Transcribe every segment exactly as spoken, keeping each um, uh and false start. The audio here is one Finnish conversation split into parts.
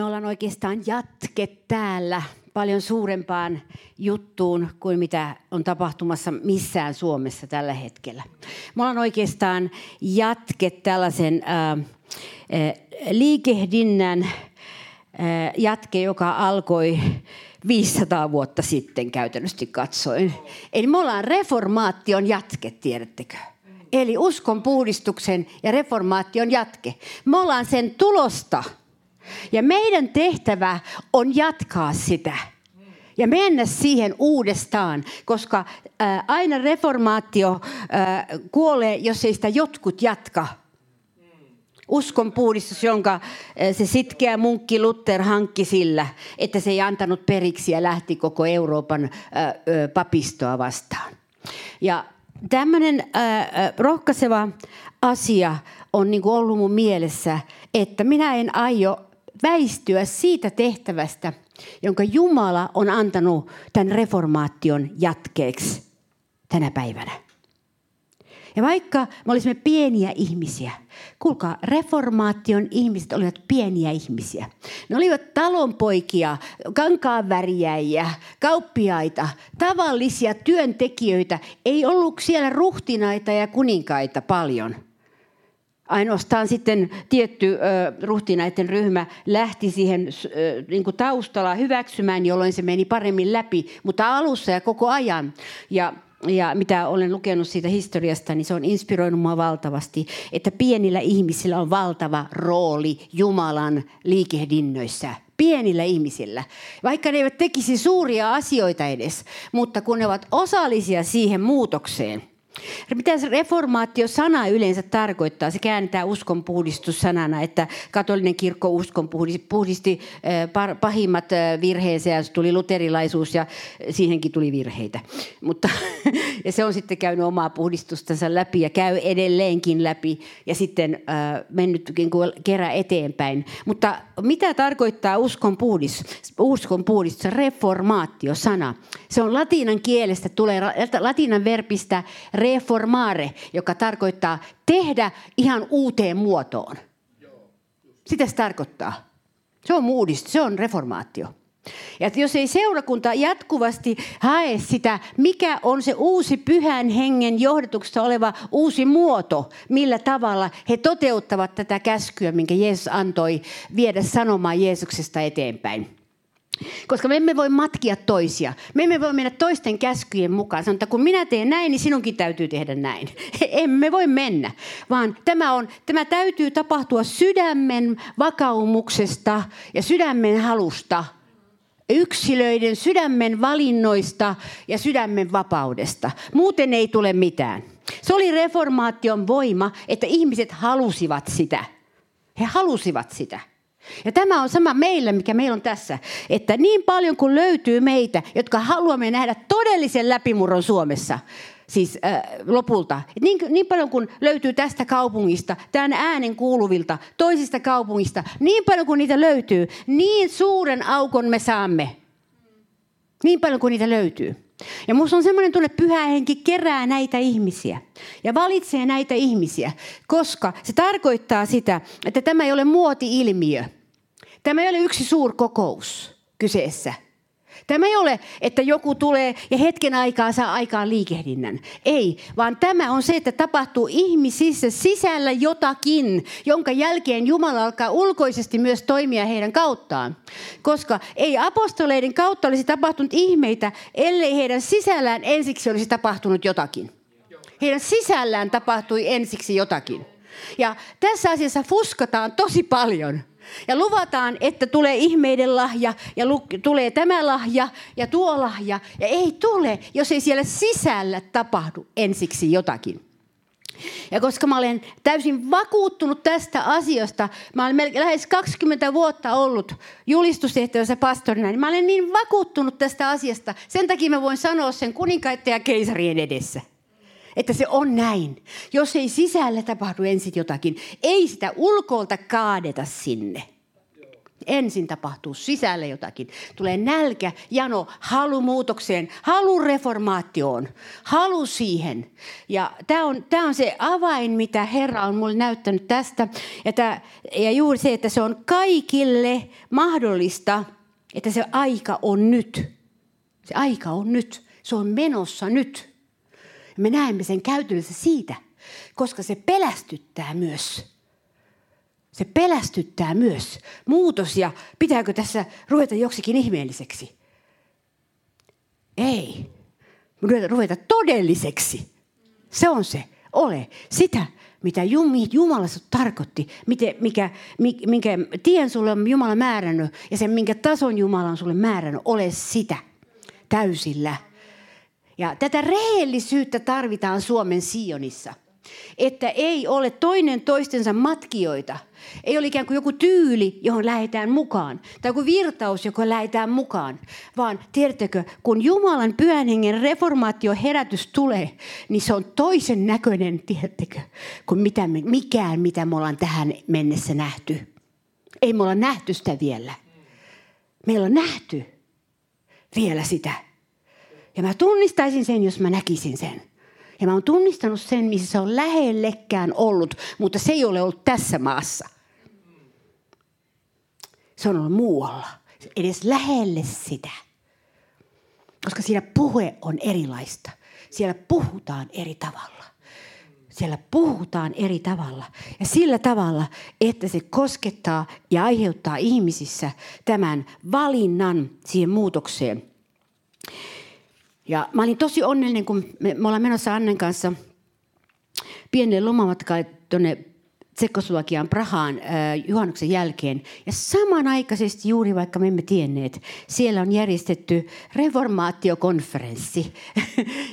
me ollaan oikeastaan jatke täällä paljon suurempaan juttuun kuin mitä on tapahtumassa missään Suomessa tällä hetkellä. Me ollaan oikeastaan jatke tällaisen äh, äh, liikehdinnän äh, jatke, joka alkoi viisisataa vuotta sitten käytännössä katsoen. Eli me ollaan reformaation jatke, tiedättekö? Eli uskon puhdistuksen ja reformaation jatke. Me ollaan sen tulosta. Ja meidän tehtävä on jatkaa sitä ja mennä siihen uudestaan, koska ää, aina reformaatio ää, kuolee, jos ei sitä jotkut jatka. Uskonpuhdistus, jonka ää, se sitkeä munkki Luther hankki sillä, että se ei antanut periksi ja lähti koko Euroopan ää, ää, papistoa vastaan. Ja tämmöinen äh, rohkaiseva asia on niin kuin ollut mun mielessä, että minä en aio väistyä siitä tehtävästä, jonka Jumala on antanut tämän reformaation jatkeeksi tänä päivänä. Ja vaikka me olisimme pieniä ihmisiä, kuulkaa, reformaation ihmiset olivat pieniä ihmisiä. Ne olivat talonpoikia, kankaanväriäjiä, kauppiaita, tavallisia työntekijöitä. Ei ollut siellä ruhtinaita ja kuninkaita paljon. Ainoastaan sitten tietty ö, ruhtinaiden ryhmä lähti siihen ö, niin kuin taustalla hyväksymään, jolloin se meni paremmin läpi, mutta alussa ja koko ajan. Ja Ja mitä olen lukenut siitä historiasta, niin se on inspiroinut minua valtavasti, että pienillä ihmisillä on valtava rooli Jumalan liikehdinnöissä. Pienillä ihmisillä. Vaikka ne eivät tekisi suuria asioita edes, mutta kun ne ovat osallisia siihen muutokseen. Mitä se reformaatio-sana yleensä tarkoittaa? Se käännetään uskonpuhdistussanana, että katolinen kirkko uskonpuhdisti pahimmat virheensä ja tuli luterilaisuus ja siihenkin tuli virheitä. Mutta, ja se on sitten käynyt omaa puhdistustansa läpi ja käy edelleenkin läpi ja sitten äh, mennyt kerran eteenpäin. Mutta mitä tarkoittaa uskonpuhdistus? Uskonpuhdistus, reformaatio-sana. Se on latinan kielestä, tulee latinan verbistä reformare, joka tarkoittaa tehdä ihan uuteen muotoon. Sitä se tarkoittaa. Se on uudistus, se on reformaatio. Ja jos ei seurakunta jatkuvasti hae sitä, mikä on se uusi pyhän hengen johdatuksessa oleva uusi muoto, millä tavalla he toteuttavat tätä käskyä, minkä Jeesus antoi viedä sanomaan Jeesuksesta eteenpäin. Koska me emme voi matkia toisia. Me emme voi mennä toisten käskyjen mukaan. Sanotaan, kun minä teen näin, niin sinunkin täytyy tehdä näin. Emme voi mennä. Vaan tämä, on, tämä täytyy tapahtua sydämen vakaumuksesta ja sydämen halusta. Yksilöiden sydämen valinnoista ja sydämen vapaudesta. Muuten ei tule mitään. Se oli reformaation voima, että ihmiset halusivat sitä. He halusivat sitä. Ja tämä on sama meillä, mikä meillä on tässä, että niin paljon kuin löytyy meitä, jotka haluamme nähdä todellisen läpimurron Suomessa, siis äh, lopulta, niin, niin paljon kuin löytyy tästä kaupungista, tämän äänen kuuluvilta, toisista kaupungista, niin paljon kuin niitä löytyy, niin suuren aukon me saamme, niin paljon kuin niitä löytyy. Ja minusta on semmoinen tunne, että Pyhä Henki kerää näitä ihmisiä ja valitsee näitä ihmisiä, koska se tarkoittaa sitä, että tämä ei ole muoti-ilmiö. Tämä ei ole yksi suurkokous kyseessä. Tämä ei ole, että joku tulee ja hetken aikaa saa aikaan liikehdinnän. Ei, vaan tämä on se, että tapahtuu ihmisissä sisällä jotakin, jonka jälkeen Jumala alkaa ulkoisesti myös toimia heidän kauttaan. Koska ei apostoleiden kautta olisi tapahtunut ihmeitä, ellei heidän sisällään ensiksi olisi tapahtunut jotakin. Heidän sisällään tapahtui ensiksi jotakin. Ja tässä asiassa fuskataan tosi paljon. Ja luvataan, että tulee ihmeiden lahja ja lu- tulee tämä lahja ja tuo lahja. Ja ei tule, jos ei siellä sisällä tapahdu ensiksi jotakin. Ja koska mä olen täysin vakuuttunut tästä asiasta, mä olen melkein lähes kaksikymmentä vuotta ollut julistustehtävässä pastorina, niin mä olen niin vakuuttunut tästä asiasta. Sen takia mä voin sanoa sen kuninkaiden ja keisarien edessä. Että se on näin. Jos ei sisällä tapahdu ensin jotakin, ei sitä ulkoilta kaadeta sinne. Ensin tapahtuu sisällä jotakin. Tulee nälkä, jano, halu muutokseen, halu reformaatioon, halu siihen. Ja tämä on, tämä on se avain, mitä Herra on minulle näyttänyt tästä. Ja, tämä, ja juuri se, että se on kaikille mahdollista, että se aika on nyt. Se aika on nyt. Se on menossa nyt. Me näemme sen käytännössä siitä, koska se pelästyttää myös. Se pelästyttää myös. Muutos ja pitääkö tässä ruveta joksikin ihmeelliseksi? Ei. Ruveta todelliseksi. Se on se. Ole sitä, mitä Jumala sinut tarkoitti. Miten, mikä, minkä tien sulle on Jumala määrännyt ja sen, minkä tason Jumala on sulle määrännyt. Ole sitä täysillä. Ja tätä rehellisyyttä tarvitaan Suomen Sionissa. Että ei ole toinen toistensa matkijoita. Ei ole ikään kuin joku tyyli, johon lähdetään mukaan. Tai joku virtaus, johon lähdetään mukaan. Vaan tiedättekö, kun Jumalan pyhän hengen reformaatio herätys tulee, niin se on toisen näköinen, tiedättekö, kuin mitä me, mikään, mitä me ollaan tähän mennessä nähty. Ei me olla nähty sitä vielä. Meillä on nähty vielä sitä. Ja mä tunnistaisin sen, jos mä näkisin sen. Ja mä oon tunnistanut sen, missä se on lähellekään ollut, mutta se ei ole ollut tässä maassa. Se on ollut muualla, edes lähelle sitä. Koska siellä puhe on erilaista. Siellä puhutaan eri tavalla. Siellä puhutaan eri tavalla. Ja sillä tavalla, että se koskettaa ja aiheuttaa ihmisissä tämän valinnan siihen muutokseen. Ja mä olin tosi onnellinen, kun me, me ollaan menossa Annen kanssa pienelle lomamatkaan tuonne Tsekkoslovakiaan, Prahaan ää, juhannuksen jälkeen. Ja samanaikaisesti, juuri vaikka me emme tienneet, siellä on järjestetty reformaatiokonferenssi.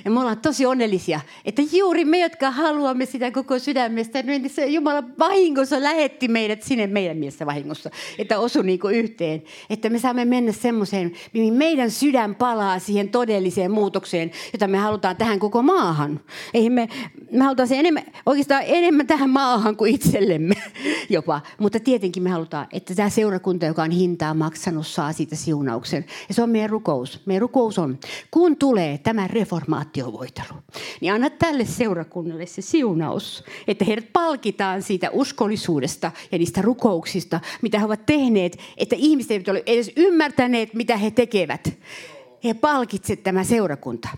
Ja me ollaan tosi onnellisia, että juuri me, jotka haluamme sitä koko sydämestä, niin se Jumala vahingossa lähetti meidät sinne, meidän mielessä vahingossa, että osui niin kuin yhteen. Että me saamme mennä semmoiseen, mihin meidän sydän palaa siihen todelliseen muutokseen, jota me halutaan tähän koko maahan. Eihän me, me halutaan se enemmän, oikeastaan enemmän tähän maahan kuin itse. Itsellemme jopa. Mutta tietenkin me halutaan, että tämä seurakunta, joka on hintaa maksanut, saa siitä siunauksen. Ja se on meidän rukous. Meidän rukous on, kun tulee tämä reformaatiovoitelu, niin anna tälle seurakunnalle se siunaus, että heidät palkitaan siitä uskollisuudesta ja niistä rukouksista, mitä he ovat tehneet, että ihmiset eivät ole edes ymmärtäneet, mitä he tekevät. He palkitsevat tämä seurakunta.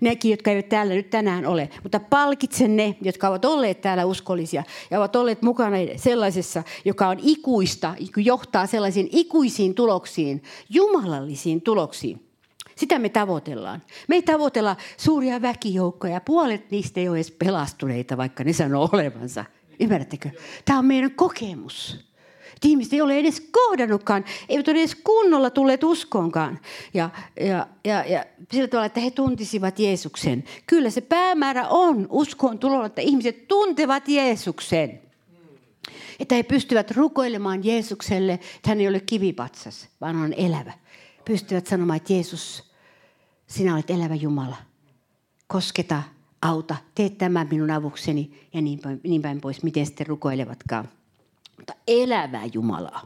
Nekin, jotka eivät täällä nyt tänään ole, mutta palkitsen ne, jotka ovat olleet täällä uskollisia ja ovat olleet mukana sellaisessa, joka on ikuista, joka johtaa sellaisiin ikuisiin tuloksiin, jumalallisiin tuloksiin. Sitä me tavoitellaan. Me ei tavoitella suuria väkijoukkoja, puolet niistä ei ole edes pelastuneita, vaikka ne sanoo olevansa. Ymmärrättekö? Tämä on meidän kokemus. Ihmiset ei ole edes kohdannutkaan, eivät ole edes kunnolla tulleet uskoonkaan. Ja, ja, ja, ja sillä tavalla, että he tuntisivat Jeesuksen. Kyllä se päämäärä on uskoon tulolla, että ihmiset tuntevat Jeesuksen. Että he pystyvät rukoilemaan Jeesukselle, että hän ei ole kivipatsas, vaan on elävä. Pystyvät sanomaan, että Jeesus, sinä olet elävä Jumala. Kosketa, auta, tee tämä minun avukseni ja niin päin, niin päin pois, miten sitten rukoilevatkaan. Mutta elävää Jumalaa.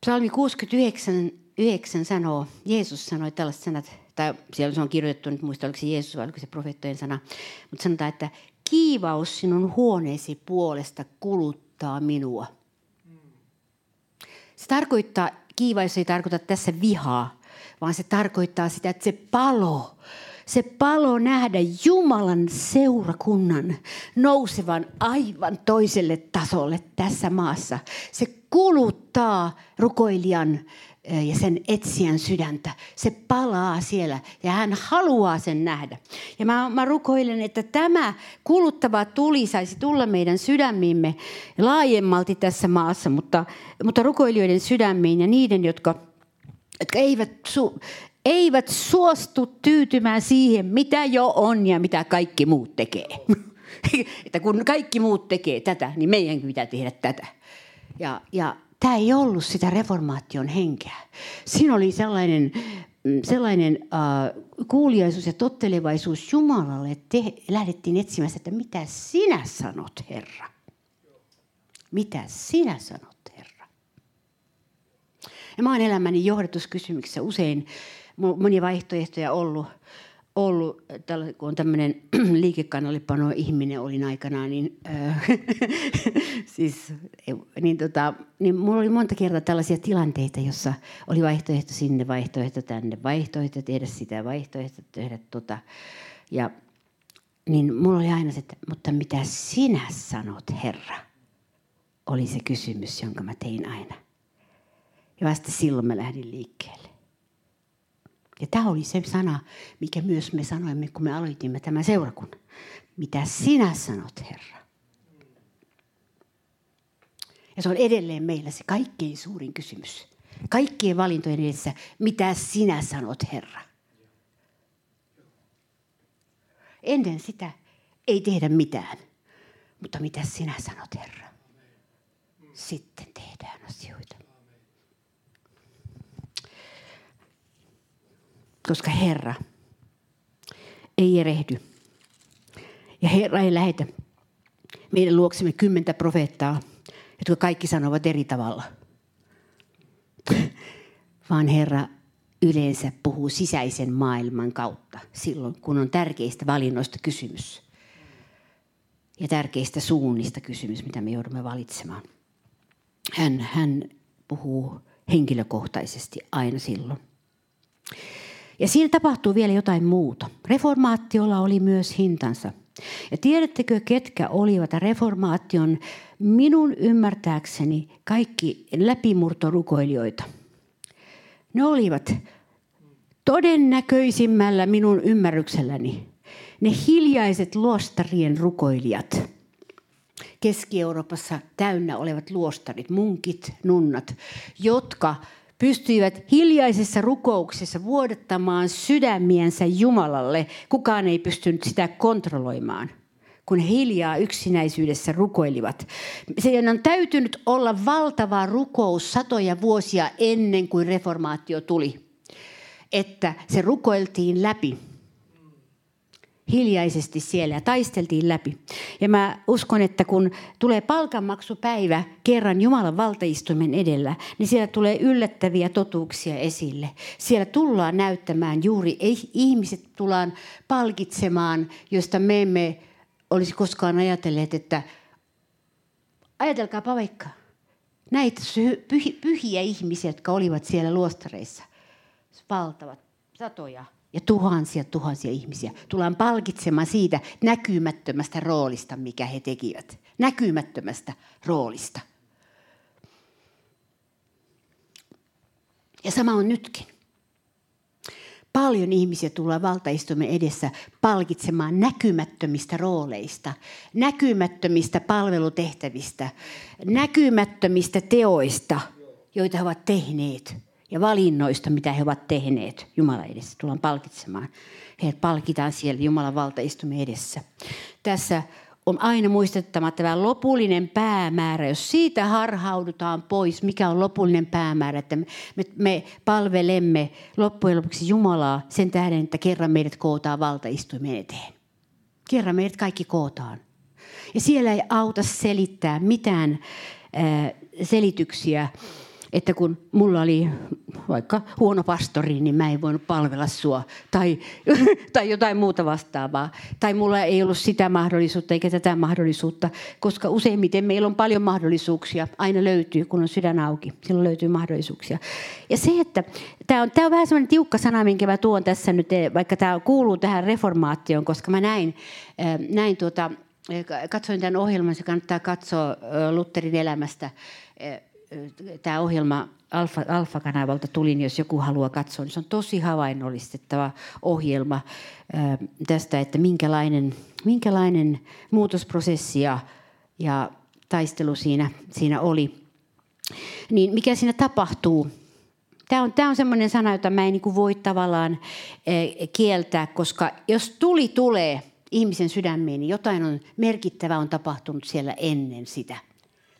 Psalmi kuusikymmentäyhdeksän yhdeksän sanoo, Jeesus sanoi tällaiset sanat, tai siellä se on kirjoitettu, nyt muista oliko se Jeesus vai oliko se profeettojen sana, mutta sanotaan, että kiivaus sinun huoneesi puolesta kuluttaa minua. Se tarkoittaa, kiivaus ei tarkoita tässä vihaa, vaan se tarkoittaa sitä, että se palo, Se palo nähdä Jumalan seurakunnan nousevan aivan toiselle tasolle tässä maassa. Se kuluttaa rukoilijan ja sen etsijän sydäntä. Se palaa siellä ja hän haluaa sen nähdä. Ja mä, mä rukoilen, että tämä kuluttava tuli saisi tulla meidän sydämiimme laajemmalti tässä maassa, mutta, mutta rukoilijoiden sydämiin ja niiden, jotka, jotka eivät... Su- Eivät suostu tyytymään siihen, mitä jo on ja mitä kaikki muut tekee. Että kun kaikki muut tekee tätä, niin meidänkin pitää tehdä tätä. Ja, ja tämä ei ollut sitä reformaation henkeä. Siinä oli sellainen, sellainen äh, kuuliaisuus ja tottelevaisuus Jumalalle, että lähdettiin etsimään, että mitä sinä sanot, Herra. Mitä sinä sanot, Herra? Ja mä oon elämäni johdatuskysymyksessä usein monia vaihtoehtoja ollut, ollut kun on tämmöinen liikekannallepano ihminen olin aikanaan, niin, äh, siis, niin, tota, niin mulla oli monta kertaa tällaisia tilanteita, jossa oli vaihtoehto sinne, vaihtoehto tänne, vaihtoehto tehdä sitä, vaihtoehto tehdä tota. Ja niin mulla oli aina se, että mutta mitä sinä sanot, Herra, oli se kysymys, jonka mä tein aina. Ja vasta silloin mä lähdin liikkeelle. Ja tämä oli se sana, mikä myös me sanoimme, kun me aloitimme tämän seurakunnan. Mitä sinä sanot, Herra? Ja se on edelleen meillä se kaikkein suurin kysymys. Kaikkien valintojen edessä, mitä sinä sanot, Herra? Ennen sitä ei tehdä mitään, mutta mitä sinä sanot, Herra? Sitten tehdään asioita. Koska Herra ei erehdy ja Herra ei lähetä meidän luoksemme kymmentä profeettaa, jotka kaikki sanovat eri tavalla. Vaan Herra yleensä puhuu sisäisen maailman kautta silloin, kun on tärkeistä valinnoista kysymys ja tärkeistä suunnista kysymys, mitä me joudumme valitsemaan. Hän, hän puhuu henkilökohtaisesti aina silloin. Ja siinä tapahtuu vielä jotain muuta. Reformaatiolla oli myös hintansa. Ja tiedättekö, ketkä olivat reformaation minun ymmärtääkseni kaikki läpimurtorukoilijoita? Ne olivat todennäköisimmällä minun ymmärrykselläni ne hiljaiset luostarien rukoilijat. Keski-Euroopassa täynnä olevat luostarit, munkit, nunnat, jotka pystyivät hiljaisessa rukouksessa vuodattamaan sydämiensä Jumalalle. Kukaan ei pystynyt sitä kontrolloimaan, kun hiljaa yksinäisyydessä rukoilivat. Sen on täytynyt olla valtava rukous satoja vuosia ennen kuin reformaatio tuli, että se rukoiltiin läpi. Hiljaisesti siellä ja taisteltiin läpi. Ja mä uskon, että kun tulee palkanmaksupäivä kerran Jumalan valtaistuimen edellä, niin siellä tulee yllättäviä totuuksia esille. Siellä tullaan näyttämään juuri, ihmiset tullaan palkitsemaan, josta me emme olisi koskaan ajatelleet, että ajatelkaapa vaikka näitä pyhiä ihmisiä, jotka olivat siellä luostareissa, valtavat satoja. Ja tuhansia, tuhansia ihmisiä tullaan palkitsemaan siitä näkymättömästä roolista, mikä he tekivät. Näkymättömästä roolista. Ja sama on nytkin. Paljon ihmisiä tullaan valtaistuimen edessä palkitsemaan näkymättömistä rooleista, näkymättömistä palvelutehtävistä, näkymättömistä teoista, joita he ovat tehneet. Ja valinnoista, mitä he ovat tehneet Jumalan edessä. Tullaan palkitsemaan. Heidät palkitaan siellä Jumalan valtaistumme edessä. Tässä on aina muistettava tämä lopullinen päämäärä. Jos siitä harhaudutaan pois, mikä on lopullinen päämäärä, että me, me palvelemme loppujen lopuksi Jumalaa sen tähden, että kerran meidät kootaan valtaistuimen eteen. Kerran meidät kaikki kootaan. Ja siellä ei auta selittää mitään äh, selityksiä. Että kun mulla oli vaikka huono pastori, niin mä en voinut palvella sua. Tai, tai jotain muuta vastaavaa. Tai mulla ei ollut sitä mahdollisuutta eikä tätä mahdollisuutta. Koska useimmiten meillä on paljon mahdollisuuksia. Aina löytyy, kun on sydän auki. Silloin löytyy mahdollisuuksia. Ja se, että tämä on, on vähän sellainen tiukka sana, minkä mä tuon tässä nyt. Vaikka tämä kuuluu tähän reformaatioon, koska mä näin, näin tuota, katsoin tämän ohjelman. Se kannattaa katsoa Lutherin elämästä. Tämä ohjelma Alfa, Alfa-kanavalta tulin, jos joku haluaa katsoa, niin se on tosi havainnollistettava ohjelma ää, tästä, että minkälainen, minkälainen muutosprosessi ja, ja taistelu siinä, siinä oli. Niin mikä siinä tapahtuu? Tämä on, tämä on sellainen sana, jota mä en niin kuin voi tavallaan ää, kieltää, koska jos tuli tulee ihmisen sydämeen, niin jotain on, merkittävää on tapahtunut siellä ennen sitä.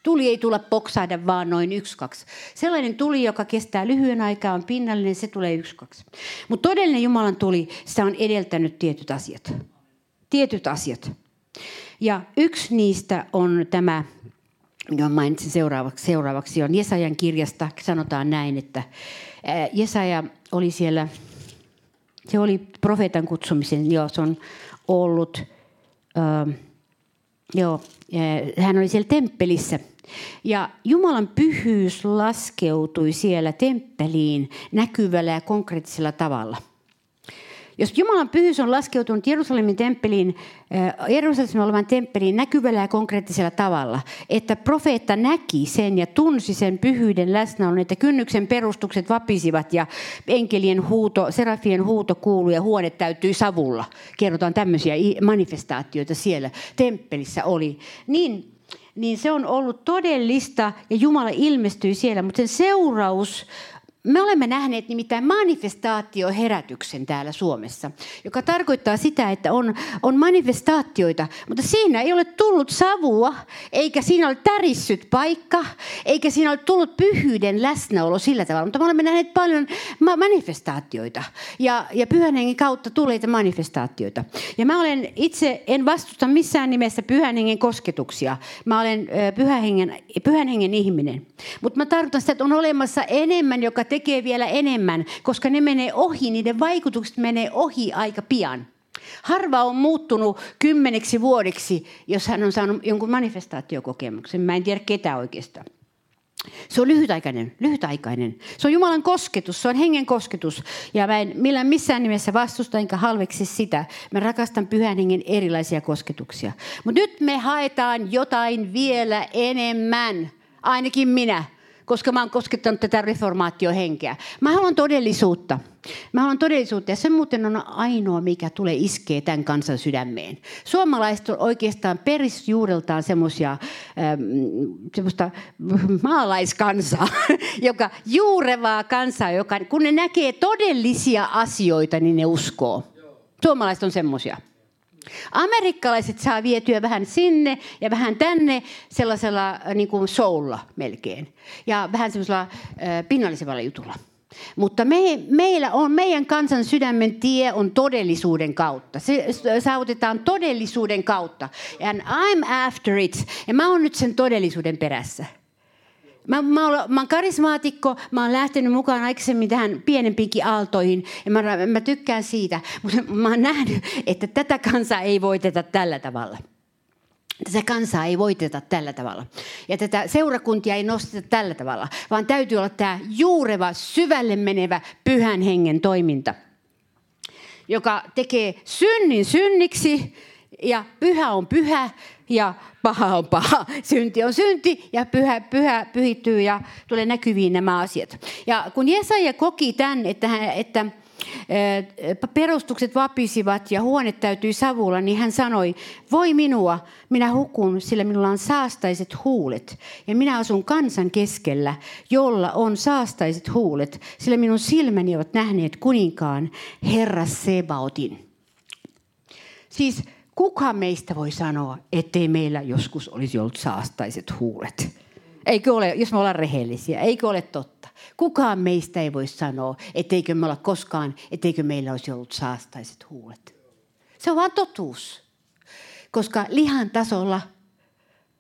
Tuli ei tulla poksaida vaan noin yksi, kaksi. Sellainen tuli, joka kestää lyhyen aikaa, on pinnallinen, se tulee yksi, kaksi. Mutta todellinen Jumalan tuli, sitä on edeltänyt tietyt asiat. Tietyt asiat. Ja yksi niistä on tämä johon mainitsin seuraavaksi, seuraavaksi on Jesajan kirjasta. Sanotaan näin, että Jesaja oli siellä, se oli profeetan kutsumisen, joo, se on ollut, ö, joo, hän oli siellä temppelissä. Ja Jumalan pyhyys laskeutui siellä temppeliin näkyvällä ja konkreettisella tavalla. Jos Jumalan pyhyys on laskeutunut Jerusalemin temppeliin, Jerusalemin olevan temppeliin näkyvällä ja konkreettisella tavalla, että profeetta näki sen ja tunsi sen pyhyyden läsnäolon, että kynnyksen perustukset vapisivat ja enkelien huuto, serafien huuto kuului ja huone täyttyi savulla. Kerrotaan tämmöisiä manifestaatioita siellä temppelissä oli. Niin, niin se on ollut todellista ja Jumala ilmestyi siellä, mutta sen seuraus... Me olemme nähneet nimittäin manifestaatioherätyksen täällä Suomessa, joka tarkoittaa sitä, että on, on manifestaatioita, mutta siinä ei ole tullut savua, eikä siinä ole tärissyt paikka, eikä siinä ole tullut pyhyyden läsnäolo sillä tavalla. Mutta me olemme nähneet paljon manifestaatioita ja, ja Pyhän Hengen kautta tuleita manifestaatioita. Ja mä olen itse, en vastusta missään nimessä Pyhän Hengen kosketuksia. Mä olen Pyhän Hengen, Pyhän Hengen ihminen, mutta mä tarkoitan sitä, että on olemassa enemmän, joka tekee vielä enemmän, koska ne menee ohi, niiden vaikutukset menee ohi aika pian. Harva on muuttunut kymmeneksi vuodeksi, jos hän on saanut jonkun manifestaatiokokemuksen. Mä en tiedä ketä oikeastaan. Se on lyhytaikainen, lyhytaikainen. Se on Jumalan kosketus, se on hengen kosketus. Ja mä en millään missään nimessä vastusta enkä halveksi sitä. Mä rakastan Pyhän Hengen erilaisia kosketuksia. Mutta nyt me haetaan jotain vielä enemmän, ainakin minä. Koska mä oon koskettanut tätä reformaatiohenkeä. Mä haluan todellisuutta. Mä haluan todellisuutta ja se muuten on ainoa, mikä tulee iskee tämän kansan sydämeen. Suomalaiset on oikeastaan perisjuureltaan semmoisia semmoista maalaiskansaa, joka juurevaa kansaa, joka kun ne näkee todellisia asioita, niin ne uskoo. Suomalaiset on semmoisia. Amerikkalaiset saa vietyä vähän sinne ja vähän tänne sellaisella niin kuin soulla melkein ja vähän sellaisella äh, pinnallisella jutulla. Mutta me, meillä on, meidän kansan sydämen tie on todellisuuden kautta. Se saavutetaan todellisuuden kautta. And I'm after it. Ja mä oon nyt sen todellisuuden perässä. Mä, mä, olen, mä olen karismaatikko, mä oon lähtenyt mukaan aikaisemmin tähän pienempiinkin aaltoihin ja mä, mä tykkään siitä, mutta mä oon nähnyt, että tätä kansaa ei voiteta tällä tavalla. Tätä kansaa ei voiteta tällä tavalla ja tätä seurakuntia ei nosteta tällä tavalla, vaan täytyy olla tämä juureva, syvälle menevä Pyhän Hengen toiminta, joka tekee synnin synniksi ja pyhä on pyhä. Ja paha on paha, synti on synti ja pyhä, pyhä pyhittyy ja tulee näkyviin nämä asiat. Ja kun Jesaja koki tämän, että, hän, että perustukset vapisivat ja huone täytyi savulla, niin hän sanoi, voi minua, minä hukun, sillä minulla on saastaiset huulet. Ja minä asun kansan keskellä, jolla on saastaiset huulet, sillä minun silmäni ovat nähneet kuninkaan, Herra Sebaotin. Siis... Kuka meistä voi sanoa, ettei meillä joskus olisi ollut saastaiset huulet? Eikö ole, jos me ollaan rehellisiä, eikö ole totta? Kukaan meistä ei voi sanoa, etteikö me olla koskaan, etteikö meillä olisi ollut saastaiset huulet. Se on vaan totuus, koska lihan tasolla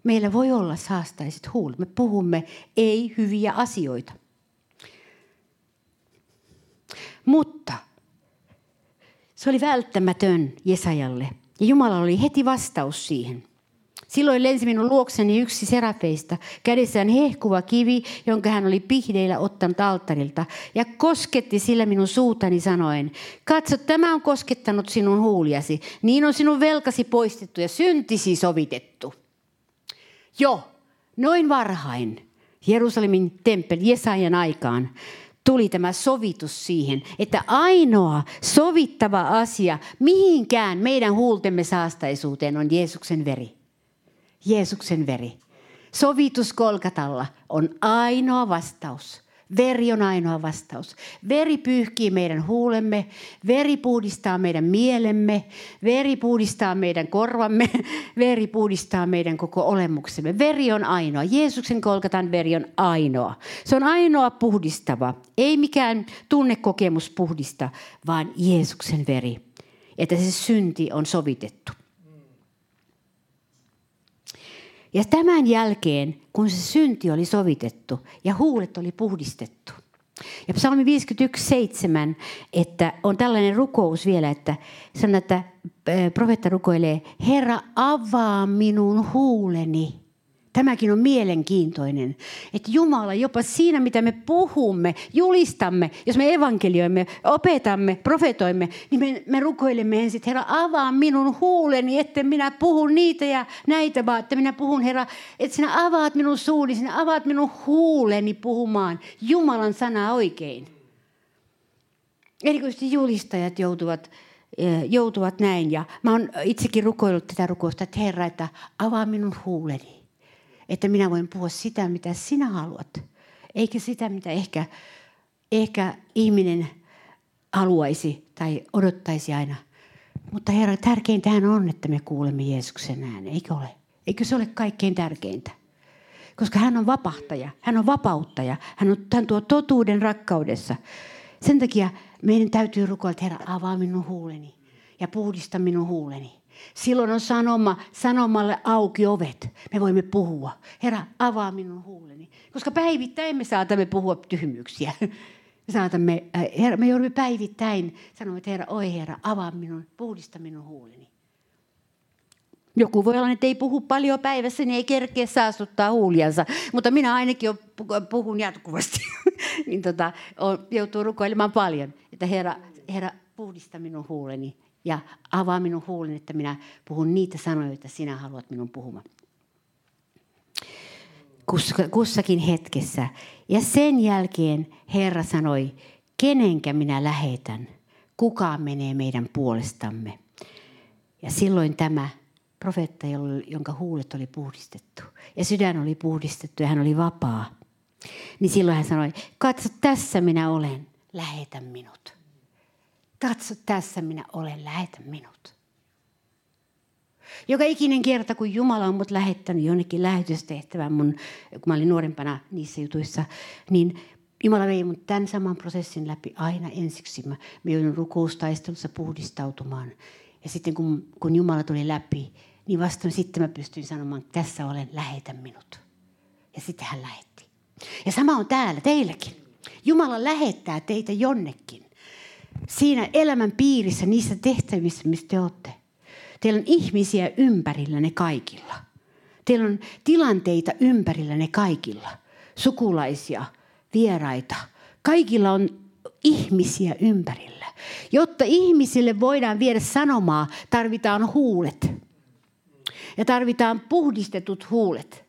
meillä voi olla saastaiset huulet. Me puhumme ei hyviä asioita. Mutta se oli välttämätön Jesajalle. Ja Jumala oli heti vastaus siihen. Silloin lensi minun luokseni yksi serafeista, kädessään hehkuva kivi, jonka hän oli pihdeillä ottanut alttarilta, ja kosketti sillä minun suutani sanoen, katso, tämä on koskettanut sinun huuliasi, niin on sinun velkasi poistettu ja syntisi sovitettu. Jo, noin varhain, Jerusalemin temppeli Jesajan aikaan, tuli tämä sovitus siihen, että ainoa sovittava asia mihinkään meidän huultemme saastaisuuteen on Jeesuksen veri. Jeesuksen veri. Sovitus Golgatalla on ainoa vastaus. Veri on ainoa vastaus. Veri pyyhkii meidän huulemme, veri puhdistaa meidän mielemme, veri puhdistaa meidän korvamme, veri puhdistaa meidän koko olemuksemme. Veri on ainoa. Jeesuksen Golgatan veri on ainoa. Se on ainoa puhdistava. Ei mikään tunnekokemus puhdista, vaan Jeesuksen veri. Että se synti on sovitettu. Ja tämän jälkeen, kun se synti oli sovitettu ja huulet oli puhdistettu. Ja psalmi viisikymmentäyksi seitsemän, että on tällainen rukous vielä, että sanotaan, että profeetta rukoilee, Herra, avaa minun huuleni. Tämäkin on mielenkiintoinen, että Jumala jopa siinä, mitä me puhumme, julistamme, jos me evankelioimme, opetamme, profetoimme, niin me, me rukoilemme ensin, Herra, avaa minun huuleni, että minä puhun niitä ja näitä, vaan että minä puhun, Herra, että sinä avaat minun suuni, sinä avaat minun huuleni puhumaan Jumalan sanaa oikein. Erityisesti julistajat joutuvat... joutuvat näin, ja mä oon itsekin rukoillut tätä rukousta, että Herra, että avaa minun huuleni, että minä voin puhua sitä, mitä sinä haluat, eikä sitä, mitä ehkä, ehkä ihminen haluaisi tai odottaisi aina. Mutta Herra, tärkeintähän on, että me kuulemme Jeesuksen äänen, eikö ole? Eikö se ole kaikkein tärkeintä? Koska hän on vapahtaja, hän on vapauttaja, hän, on, hän tuo totuuden rakkaudessa. Sen takia meidän täytyy rukoilla, että Herra, avaa minun huuleni ja puhdista minun huuleni. Silloin on sanoma, sanomalle auki ovet. Me voimme puhua. Herra, avaa minun huuleni. Koska päivittäin me saatamme puhua tyhmyyksiä. Me, saatamme, herra, me joudumme päivittäin sanomaan, että Herra, oi Herra, avaa minun, puhdista minun huuleni. Joku voi olla, että ei puhu paljon päivässä, niin ei kerkeä saastuttaa huuliansa. Mutta minä ainakin puhun jatkuvasti. niin tota, joutuu rukoilemaan paljon, että Herra, Herra, puhdista minun huuleni ja avaa minun huuleni, että minä puhun niitä sanoja, joita sinä haluat minun puhumaan. Kussakin hetkessä. Ja sen jälkeen Herra sanoi, kenenkä minä lähetän, kuka menee meidän puolestamme. Ja silloin tämä profeetta, jonka huulet oli puhdistettu ja sydän oli puhdistettu ja hän oli vapaa. Niin silloin hän sanoi, katso tässä minä olen, lähetä minut. Katso tässä minä olen, lähetä minut. Joka ikinen kerta, kun Jumala on mut lähettänyt jonnekin lähetystehtävään, mun, kun mä olin nuorempana niissä jutuissa, niin Jumala vei mun tämän saman prosessin läpi aina ensiksi. Mä, mä joudun rukoustaistelussa puhdistautumaan. Ja sitten kun, kun Jumala tuli läpi, niin vastoin sitten mä pystyin sanomaan, tässä olen, lähetä minut. Ja sitten hän lähetti. Ja sama on täällä teilläkin. Jumala lähettää teitä jonnekin. Siinä elämän piirissä, niissä tehtävissä, missä te olette. Teillä on ihmisiä ympärillänne kaikilla. Teillä on tilanteita ympärillänne kaikilla. Sukulaisia, vieraita. Kaikilla on ihmisiä ympärillä. Jotta ihmisille voidaan viedä sanomaa, tarvitaan huulet. Ja tarvitaan puhdistetut huulet.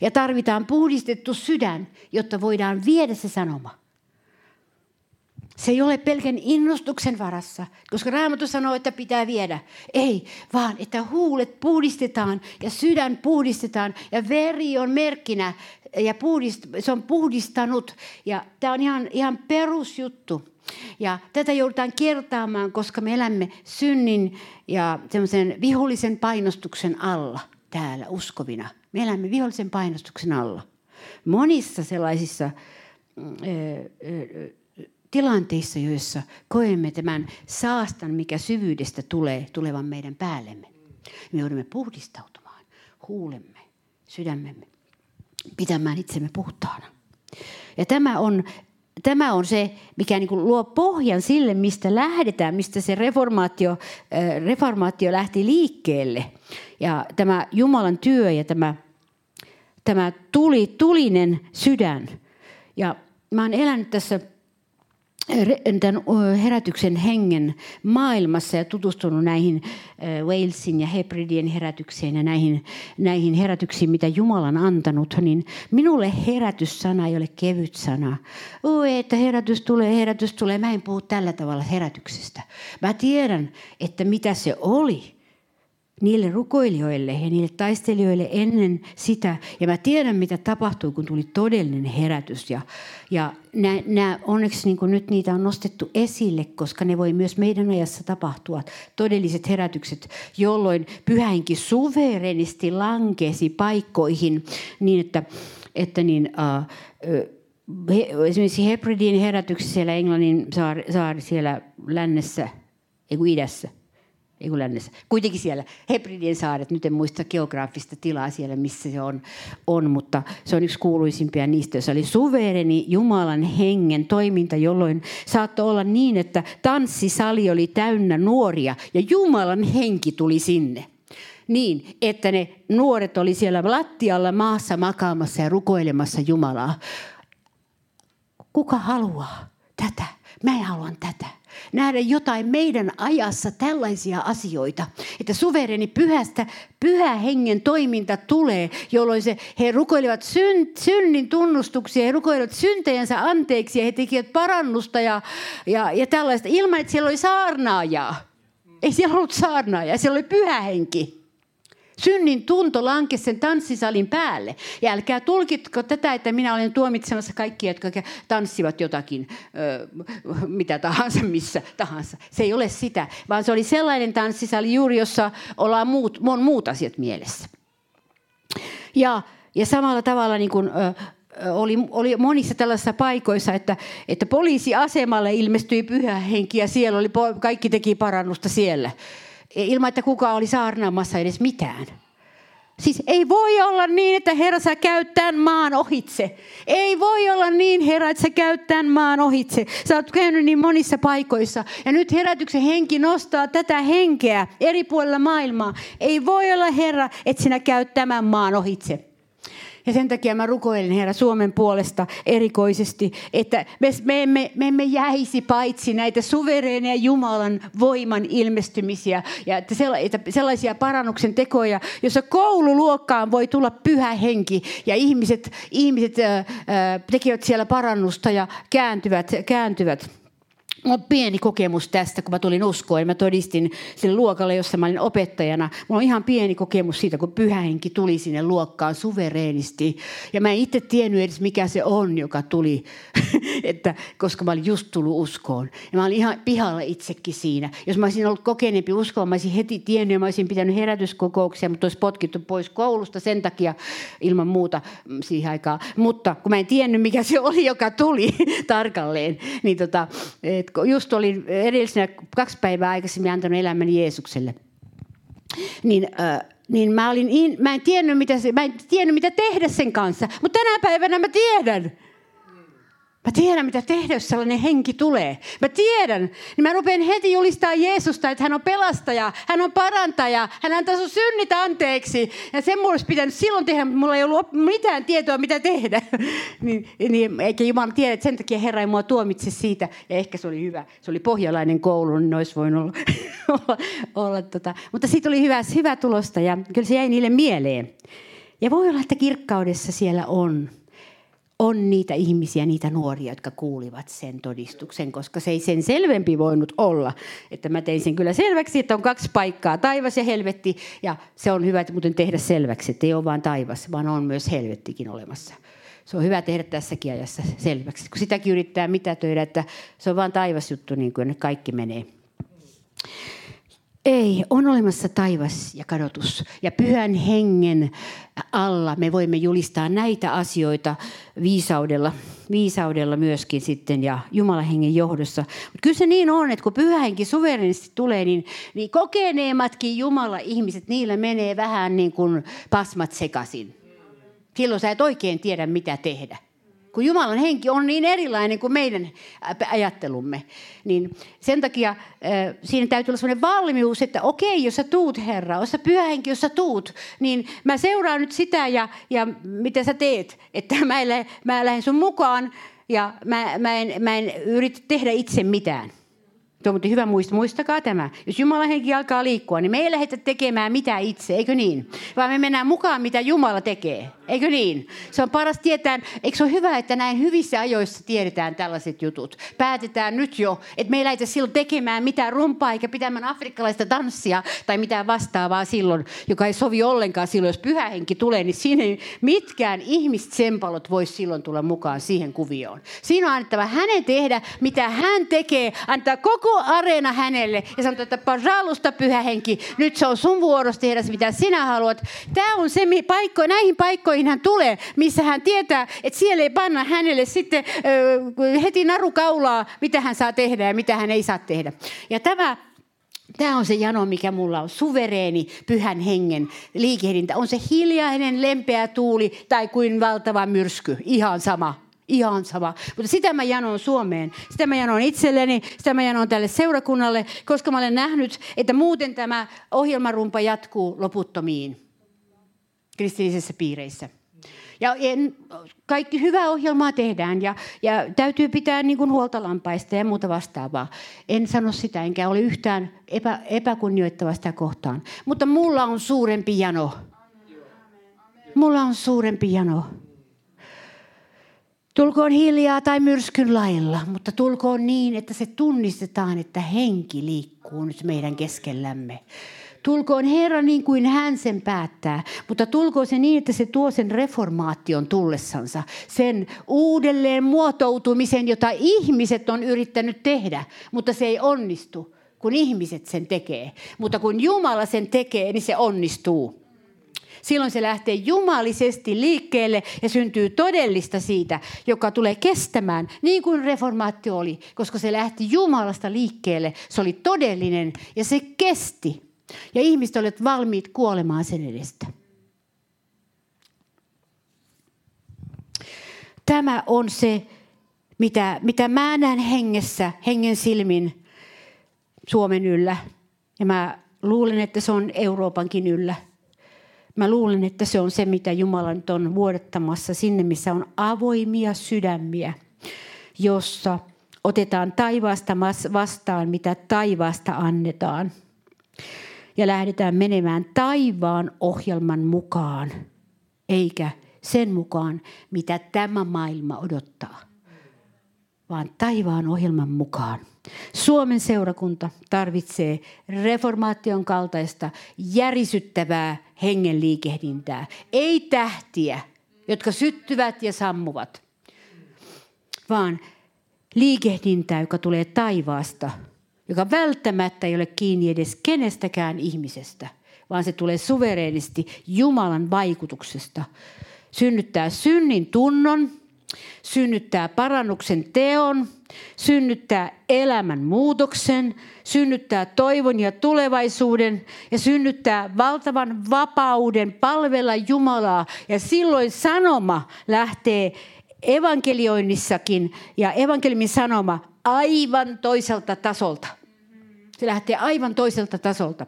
Ja tarvitaan puhdistettu sydän, jotta voidaan viedä se sanoma. Se ei ole pelkän innostuksen varassa, koska Raamattu sanoo, että pitää viedä. Ei, vaan että huulet puhdistetaan ja sydän puhdistetaan ja veri on merkkinä ja puhdist, se on puhdistanut. Ja tämä on ihan, ihan perusjuttu. Ja tätä joudutaan kertaamaan, koska me elämme synnin ja semmoisen vihollisen painostuksen alla täällä uskovina. Me elämme vihollisen painostuksen alla. Monissa sellaisissa tilanteissa, joissa koemme tämän saastan, mikä syvyydestä tulee tulevan meidän päällemme. Me joudumme puhdistautumaan huulemme, sydämemme, pitämään itsemme puhtaana. Ja tämä on, tämä on se, mikä niin kuin luo pohjan sille, mistä lähdetään, mistä se reformaatio, reformaatio lähti liikkeelle. Ja tämä Jumalan työ ja tämä, tämä tuli, tulinen sydän. Ja mä oon elänyt tässä tämän herätyksen hengen maailmassa ja tutustunut näihin Walesin ja Hebridien herätykseen ja näihin, näihin herätyksiin, mitä Jumala on antanut, niin minulle herätyssana ei ole kevyt sana. Oi, että herätys tulee, herätys tulee. Mä en puhu tällä tavalla herätyksestä. Mä tiedän, että mitä se oli niille rukoilijoille ja niille taistelijoille ennen sitä. Ja mä tiedän, mitä tapahtui, kun tuli todellinen herätys. Ja, ja nää, nää, onneksi niin kuin nyt niitä on nostettu esille, koska ne voi myös meidän ajassa tapahtua. Todelliset herätykset, jolloin pyhäinkin suverenisti lankesi paikkoihin niin, että, että niin, äh, he, esimerkiksi Hebridien herätyksessä siellä Englannin saari, saari siellä lännessä, ei idässä. Ei lännessä. Kuitenkin siellä Hebridien saaret, nyt en muista geograafista tilaa siellä, missä se on, on, mutta se on yksi kuuluisimpia niistä, jossa oli suvereni Jumalan hengen toiminta, jolloin saattoi olla niin, että tanssisali oli täynnä nuoria ja Jumalan henki tuli sinne. Niin, että ne nuoret oli siellä lattialla maassa makaamassa ja rukoilemassa Jumalaa. Kuka haluaa tätä? Mä haluan tätä. Nähdä jotain meidän ajassa tällaisia asioita, että suvereni pyhästä, pyhä hengen toiminta tulee, jolloin se, he rukoilivat syn, synnin tunnustuksia, he rukoilivat syntejänsä anteeksi ja he tekivät parannusta ja, ja, ja tällaista ilman, että siellä oli saarnaajaa. Ei siellä ollut saarnaajaa, siellä oli pyhä henki. Synnin tunto lankesi sen tanssisalin päälle. Ja älkää tulkitko tätä, että minä olen tuomitsemassa kaikkia, jotka tanssivat jotakin, ö, mitä tahansa, missä tahansa. Se ei ole sitä, vaan se oli sellainen tanssisali juuri, jossa ollaan muut, on muut asiat mielessä. Ja, ja samalla tavalla niin kuin, ö, oli, oli monissa tällaisissa paikoissa, että, että poliisiasemalle ilmestyi pyhä henki ja siellä oli, kaikki teki parannusta siellä. Ilman, että kukaan oli saarnaamassa edes mitään. Siis ei voi olla niin, että Herra, sä käyt tämän maan ohitse. Ei voi olla niin, Herra, että sä käyt tämän maan ohitse. Sä oot käynyt niin monissa paikoissa. Ja nyt herätyksen henki nostaa tätä henkeä eri puolilla maailmaa. Ei voi olla, Herra, että sinä käyt tämän maan ohitse. Ja sen takia mä rukoilen, Herra, Suomen puolesta erikoisesti, että me emme, me emme jäisi paitsi näitä suvereeneja Jumalan voiman ilmestymisiä ja että sellaisia parannuksen tekoja, jossa koululuokkaan voi tulla pyhä henki ja ihmiset, ihmiset äh, tekevät siellä parannusta ja kääntyvät, kääntyvät. Mulla on pieni kokemus tästä, kun mä tulin uskoon. Mä todistin sille luokalle, jossa mä olin opettajana. Mulla on ihan pieni kokemus siitä, kun pyhä henki tuli sinne luokkaan suvereenisti. Ja mä en itse tiennyt edes, mikä se on, joka tuli, että, koska mä olin just tullut uskoon. Ja mä olin ihan pihalla itsekin siinä. Jos mä olisin ollut kokeneempi uskoon, mä olisin heti tiennyt ja mä olisin pitänyt herätyskokouksia, mutta olisi potkittu pois koulusta sen takia ilman muuta siihen aikaan. Mutta kun mä en tiennyt, mikä se oli, joka tuli tarkalleen, niin tota... Just olin edellisenä kaksi päivää aikaisemmin antanut elämäni Jeesukselle. Niin, äh, niin, mä, olin in, mä, en tiennyt, mitä se, mä en tiennyt, mitä tehdä sen kanssa. Mutta tänä päivänä mä tiedän. Mä tiedän, mitä tehdä, jos sellainen henki tulee. Mä tiedän. Niin mä rupean heti julistamaan Jeesusta, että hän on pelastaja, hän on parantaja, hän antaa sun synnit anteeksi. Ja sen mulla olisi pitänyt silloin tehdä, mutta mulla ei ollut mitään tietoa, mitä tehdä. niin, niin, eikä Jumala tiedä, että sen takia Herra ei mua tuomitse siitä. Ja ehkä se oli hyvä. Se oli pohjalainen koulu, niin olisi voinut olla. olla, olla tota. Mutta siitä oli hyvä, hyvä tulosta ja kyllä se jäi niille mieleen. Ja voi olla, että kirkkaudessa siellä on. On niitä ihmisiä, niitä nuoria, jotka kuulivat sen todistuksen, koska se ei sen selvempi voinut olla. Että mä tein sen kyllä selväksi, että on kaksi paikkaa, taivas ja helvetti. Ja se on hyvä muuten tehdä selväksi, että ei ole vain taivas, vaan on myös helvettikin olemassa. Se on hyvä tehdä tässäkin ajassa selväksi, kun sitäkin yrittää mitätöidä, että se on vain taivasjuttu, niin kuin kaikki menee. Ei, on olemassa taivas ja kadotus. Ja pyhän hengen alla me voimme julistaa näitä asioita viisaudella, viisaudella myöskin sitten ja Jumalan hengen johdossa. Mutta kyllä se niin on, että kun pyhä henki suverenisti tulee, niin, niin kokeneematkin Jumala-ihmiset, niillä menee vähän niin kuin pasmat sekaisin. Silloin sä et oikein tiedä, mitä tehdä. Kun Jumalan henki on niin erilainen kuin meidän ajattelumme, niin sen takia äh, siinä täytyy olla sellainen valmius, että okei, jos sä tuut, Herra, jos sä pyhä henki, jos sä tuut, niin mä seuraan nyt sitä ja, ja mitä sä teet, että mä, lä- mä lähden sun mukaan ja mä, mä, en, mä en yritä tehdä itse mitään. Tuo on hyvä muistaa, muistakaa tämä. Jos Jumalan henki alkaa liikkua, niin me ei lähdetä tekemään mitään itse, eikö niin? Vaan me mennään mukaan, mitä Jumala tekee, eikö niin? Se on paras tietää, eikö se ole hyvä, että näin hyvissä ajoissa tiedetään tällaiset jutut. Päätetään nyt jo, että me ei lähdetä silloin tekemään mitään rumpaa eikä pitämään afrikkalaista tanssia tai mitään vastaavaa silloin, joka ei sovi ollenkaan silloin. Jos pyhä henki tulee, niin siinä ei mitkään ihmistsemppalot voi silloin tulla mukaan siihen kuvioon. Siinä on annettava hänen tehdä, mitä hän tekee, antaa koko areena hänelle ja sanoo, että pajalusta pyhä henki, nyt se on sun vuorosta tehdä mitä sinä haluat. Tämä on se paikko, näihin paikkoihin hän tulee, missä hän tietää, että siellä ei panna hänelle sitten ö, heti narukaulaa, mitä hän saa tehdä ja mitä hän ei saa tehdä. Ja tämä Tämä on se jano, mikä mulla on. Suvereeni pyhän hengen liikehdintä. On se hiljainen, lempeä tuuli tai kuin valtava myrsky. Ihan sama. Ihan sama. Mutta sitä mä janoon Suomeen. Sitä mä janoon itselleni. Sitä mä janoon tälle seurakunnalle. Koska mä olen nähnyt, että muuten tämä ohjelmarumpa jatkuu loputtomiin kristillisessä piireissä. Ja en, kaikki hyvää ohjelmaa tehdään ja, ja täytyy pitää niin kuin huolta lampaista ja muuta vastaavaa. En sano sitä, enkä ole yhtään epä, epäkunnioittava sitä kohtaan. Mutta mulla on suurempi jano. Mulla on suurempi jano. Tulkoon hiljaa tai myrskyn lailla, mutta tulkoon niin, että se tunnistetaan, että henki liikkuu nyt meidän keskellämme. Tulkoon Herra niin kuin hän sen päättää, mutta tulkoon se niin, että se tuo sen reformaation tullessansa. Sen uudelleen muotoutumisen, jota ihmiset on yrittänyt tehdä, mutta se ei onnistu, kun ihmiset sen tekee. Mutta kun Jumala sen tekee, niin se onnistuu. Silloin se lähtee jumalisesti liikkeelle ja syntyy todellista siitä, joka tulee kestämään, niin kuin reformaatio oli, koska se lähti Jumalasta liikkeelle. Se oli todellinen ja se kesti. Ja ihmiset olet valmiit kuolemaan sen edestä. Tämä on se, mitä, mitä mä näen hengessä, hengen silmin Suomen yllä. Ja mä luulen, että se on Euroopankin yllä. Mä luulen, että se on se, mitä Jumala nyt on vuodattamassa sinne, missä on avoimia sydämiä, jossa otetaan taivaasta vastaan, mitä taivaasta annetaan. Ja lähdetään menemään taivaan ohjelman mukaan, eikä sen mukaan, mitä tämä maailma odottaa, vaan taivaan ohjelman mukaan. Suomen seurakunta tarvitsee reformaation kaltaista järisyttävää hengen liikehdintää, ei tähtiä, jotka syttyvät ja sammuvat, vaan liikehdintää, joka tulee taivaasta, joka välttämättä ei ole kiinni edes kenestäkään ihmisestä, vaan se tulee suvereenisti Jumalan vaikutuksesta. Synnyttää synnin tunnon, synnyttää parannuksen teon, synnyttää elämän muutoksen, synnyttää toivon ja tulevaisuuden ja synnyttää valtavan vapauden palvella Jumalaa. Ja silloin sanoma lähtee evankelioinnissakin ja evankeliumin sanoma aivan toiselta tasolta. Se lähtee aivan toiselta tasolta.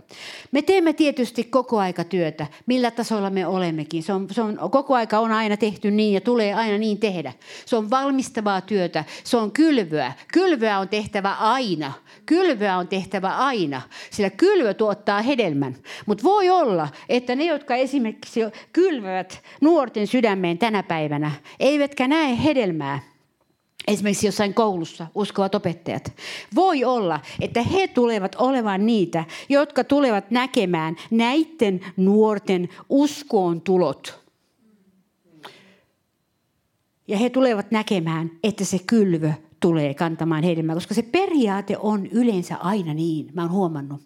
Me teemme tietysti koko aika työtä, millä tasolla me olemmekin. Se on, se on, koko aika on aina tehty niin ja tulee aina niin tehdä. Se on valmistavaa työtä, se on kylvöä. Kylvöä on tehtävä aina. Kylvöä on tehtävä aina, sillä kylvö tuottaa hedelmän. Mutta voi olla, että ne, jotka esimerkiksi kylvävät nuorten sydämeen tänä päivänä, eivätkä näe hedelmää. Esimerkiksi jossain koulussa uskovat opettajat. Voi olla, että he tulevat olemaan niitä, jotka tulevat näkemään näiden nuorten uskoon tulot. Ja he tulevat näkemään, että se kylvö tulee kantamaan hedelmää, koska se periaate on yleensä aina niin, mä oon huomannut,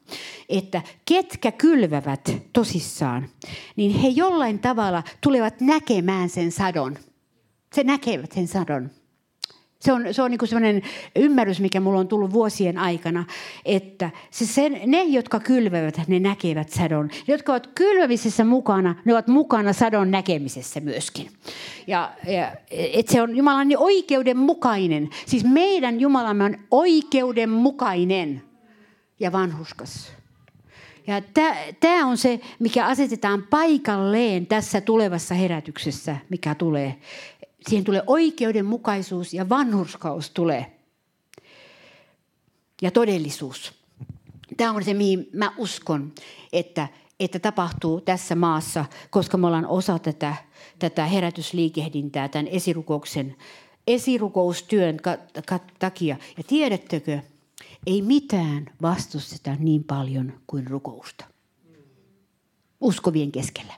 että ketkä kylvävät tosissaan, niin he jollain tavalla tulevat näkemään sen sadon. Se näkevät sen sadon. Se on, se on niin kuin sellainen ymmärrys, mikä mulla on tullut vuosien aikana, että se sen, ne, jotka kylvävät, ne näkevät sadon. Ne, jotka ovat kylvämisessä mukana, ne ovat mukana sadon näkemisessä myöskin. Ja, ja et se on Jumalan oikeudenmukainen. Siis meidän Jumalamme on oikeudenmukainen ja vanhurskas. Ja tämä on se, mikä asetetaan paikalleen tässä tulevassa herätyksessä, mikä tulee. Siihen tulee oikeudenmukaisuus ja vanhurskaus tulee. Ja todellisuus. Tämä on se, mihin mä uskon, että, että tapahtuu tässä maassa, koska me ollaan osa tätä, tätä herätysliikehdintää tämän esirukouksen, esirukoustyön kat- kat- takia. Ja tiedättekö, ei mitään vastusteta niin paljon kuin rukousta uskovien keskellä.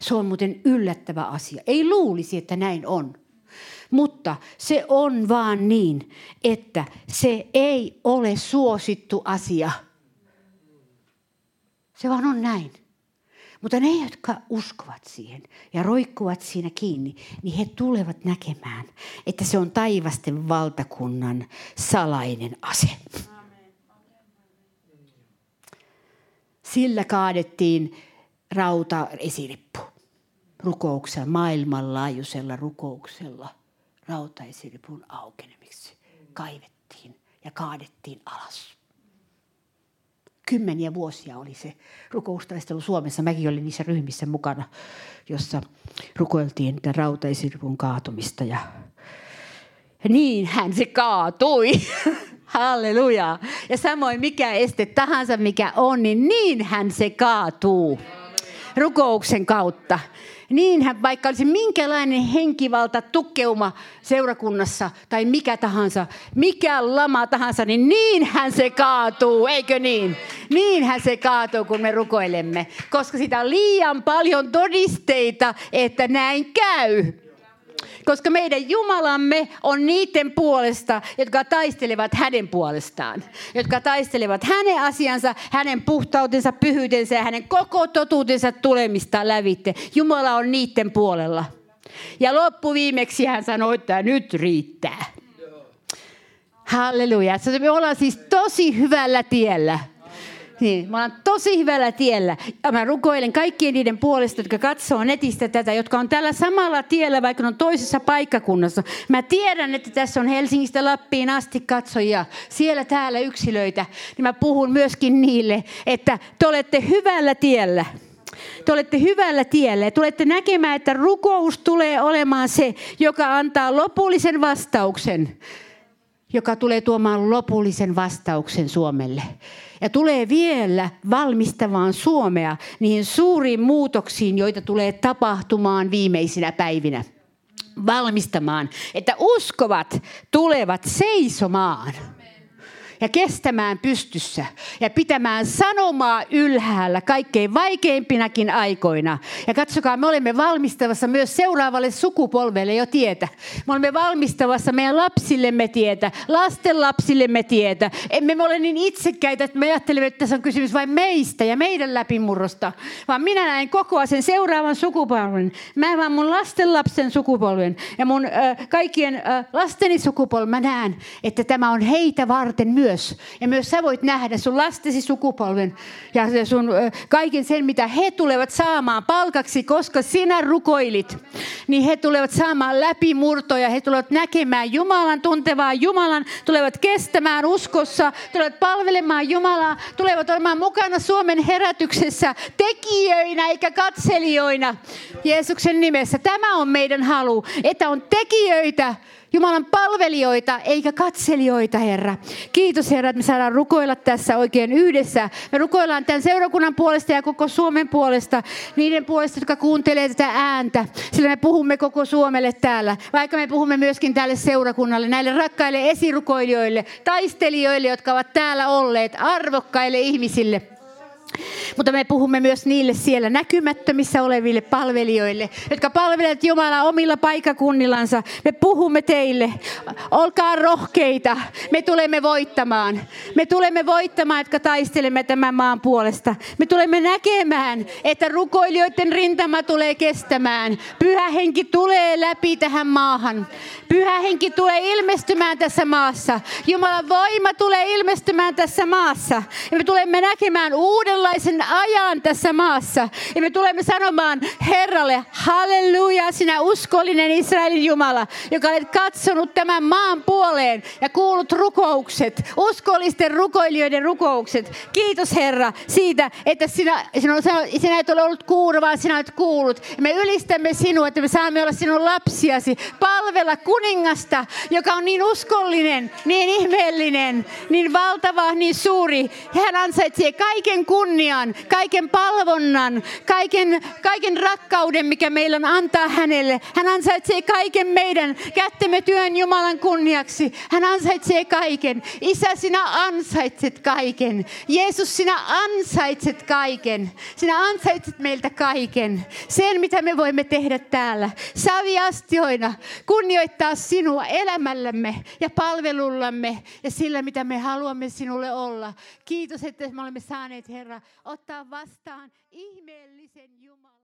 Se on muuten yllättävä asia. Ei luulisi, että näin on. Mutta se on vaan niin, että se ei ole suosittu asia. Se vaan on näin. Mutta ne, jotka uskovat siihen ja roikkuvat siinä kiinni, niin he tulevat näkemään, että se on taivasten valtakunnan salainen ase. Amen. Sillä kaadettiin rauta esirippu rukouksella, maailmanlaajuisella rukouksella rautaesiripun aukenemiksi. Kaivettiin ja kaadettiin alas. Kymmeniä vuosia oli se rukoustaistelu Suomessa. Mäkin olin niissä ryhmissä mukana, jossa rukoiltiin tämän rautaesiripun kaatumista. Ja, ja niinhän se kaatui. Halleluja. Ja samoin mikä este tahansa, mikä on, niin niinhän se kaatuu rukouksen kautta. Niinhän, vaikka olisi minkälainen henkivalta, tukkeuma seurakunnassa tai mikä tahansa, mikä lama tahansa, niin niinhän se kaatuu, eikö niin? Niinhän se kaatuu, kun me rukoilemme, koska sitä on liian paljon todisteita, että näin käy. Koska meidän Jumalamme on niiden puolesta, jotka taistelevat hänen puolestaan. Jotka taistelevat hänen asiansa, hänen puhtautensa, pyhyytensä ja hänen koko totuutensa tulemista lävitse. Jumala on niiden puolella. Ja loppuviimeksi hän sanoi, että nyt riittää. Halleluja. Me ollaan siis tosi hyvällä tiellä. Niin, mä olen tosi hyvällä tiellä. Ja mä rukoilen kaikkien niiden puolesta, jotka katsoo netistä tätä, jotka on tällä samalla tiellä, vaikka on toisessa paikkakunnassa. Mä tiedän, että tässä on Helsingistä Lappiin asti katsojia, siellä täällä yksilöitä. Niin mä puhun myöskin niille, että te olette hyvällä tiellä. Te olette hyvällä tiellä ja tulette näkemään, että rukous tulee olemaan se, joka antaa lopullisen vastauksen. Joka tulee tuomaan lopullisen vastauksen Suomelle. Ja tulee vielä valmistamaan Suomea niihin suuriin muutoksiin, joita tulee tapahtumaan viimeisinä päivinä. Valmistamaan, että uskovat tulevat seisomaan ja kestämään pystyssä ja pitämään sanomaa ylhäällä kaikkein vaikeimpinakin aikoina. Ja katsokaa, me olemme valmistavassa myös seuraavalle sukupolvelle jo tietä. Me olemme valmistavassa meidän lapsillemme tietä, lasten lapsillemme tietä. Emme me ole niin itsekkäitä, että me ajattelemme, että tässä on kysymys vain meistä ja meidän läpimurrosta. Vaan minä näen koko sen seuraavan sukupolven. Mä vaan mun lasten lapsen sukupolven ja mun äh, kaikkien äh, lasteni sukupolven. Mä näen, että tämä on heitä varten myös. Ja myös sä voit nähdä sun lastesi sukupolven ja sun kaiken sen, mitä he tulevat saamaan palkaksi, koska sinä rukoilit. Niin he tulevat saamaan läpimurtoja, he tulevat näkemään Jumalan, tuntevaa Jumalan, tulevat kestämään uskossa, tulevat palvelemaan Jumalaa, tulevat olemaan mukana Suomen herätyksessä tekijöinä eikä katselijoina Jeesuksen nimessä. Tämä on meidän halu, että on tekijöitä. Jumalan palvelijoita eikä katselijoita, Herra. Kiitos, Herra, että me saadaan rukoilla tässä oikein yhdessä. Me rukoillaan tämän seurakunnan puolesta ja koko Suomen puolesta. Niiden puolesta, jotka kuuntelee tätä ääntä. Sillä me puhumme koko Suomelle täällä. Vaikka me puhumme myöskin tälle seurakunnalle. Näille rakkaille esirukoilijoille, taistelijoille, jotka ovat täällä olleet. Arvokkaille ihmisille. Mutta me puhumme myös niille siellä näkymättömissä oleville palvelijoille, jotka palvelevat Jumalaa omilla paikkakunnillansa. Me puhumme teille. Olkaa rohkeita. Me tulemme voittamaan. Me tulemme voittamaan, jotka taistelemme tämän maan puolesta. Me tulemme näkemään, että rukoilijoiden rintama tulee kestämään. Pyhä henki tulee läpi tähän maahan. Pyhä henki tulee ilmestymään tässä maassa. Jumalan voima tulee ilmestymään tässä maassa. Ja me tulemme näkemään uudenlaisia ajan tässä maassa. Ja me tulemme sanomaan Herralle, halleluja, sinä uskollinen Israelin Jumala, joka olet katsonut tämän maan puoleen ja kuullut rukoukset, uskollisten rukoilijoiden rukoukset. Kiitos Herra siitä, että sinä, sinä, sinä et ole ollut kuuro, vaan sinä olet kuullut. Ja me ylistämme sinua, että me saamme olla sinun lapsiasi, palvella kuningasta, joka on niin uskollinen, niin ihmeellinen, niin valtava, niin suuri. Hän ansaitsee kaiken kunnian. Kaiken palvonnan, kaiken, kaiken rakkauden, mikä meillä on antaa hänelle. Hän ansaitsee kaiken meidän kättemme työn Jumalan kunniaksi. Hän ansaitsee kaiken. Isä, sinä ansaitset kaiken. Jeesus, sinä ansaitset kaiken. Sinä ansaitset meiltä kaiken. Sen, mitä me voimme tehdä täällä. Saviastioina kunnioittaa sinua elämällämme ja palvelullamme ja sillä, mitä me haluamme sinulle olla. Kiitos, että me olemme saaneet, Herra, ottaa vastaan ihmeellisen Jumalan.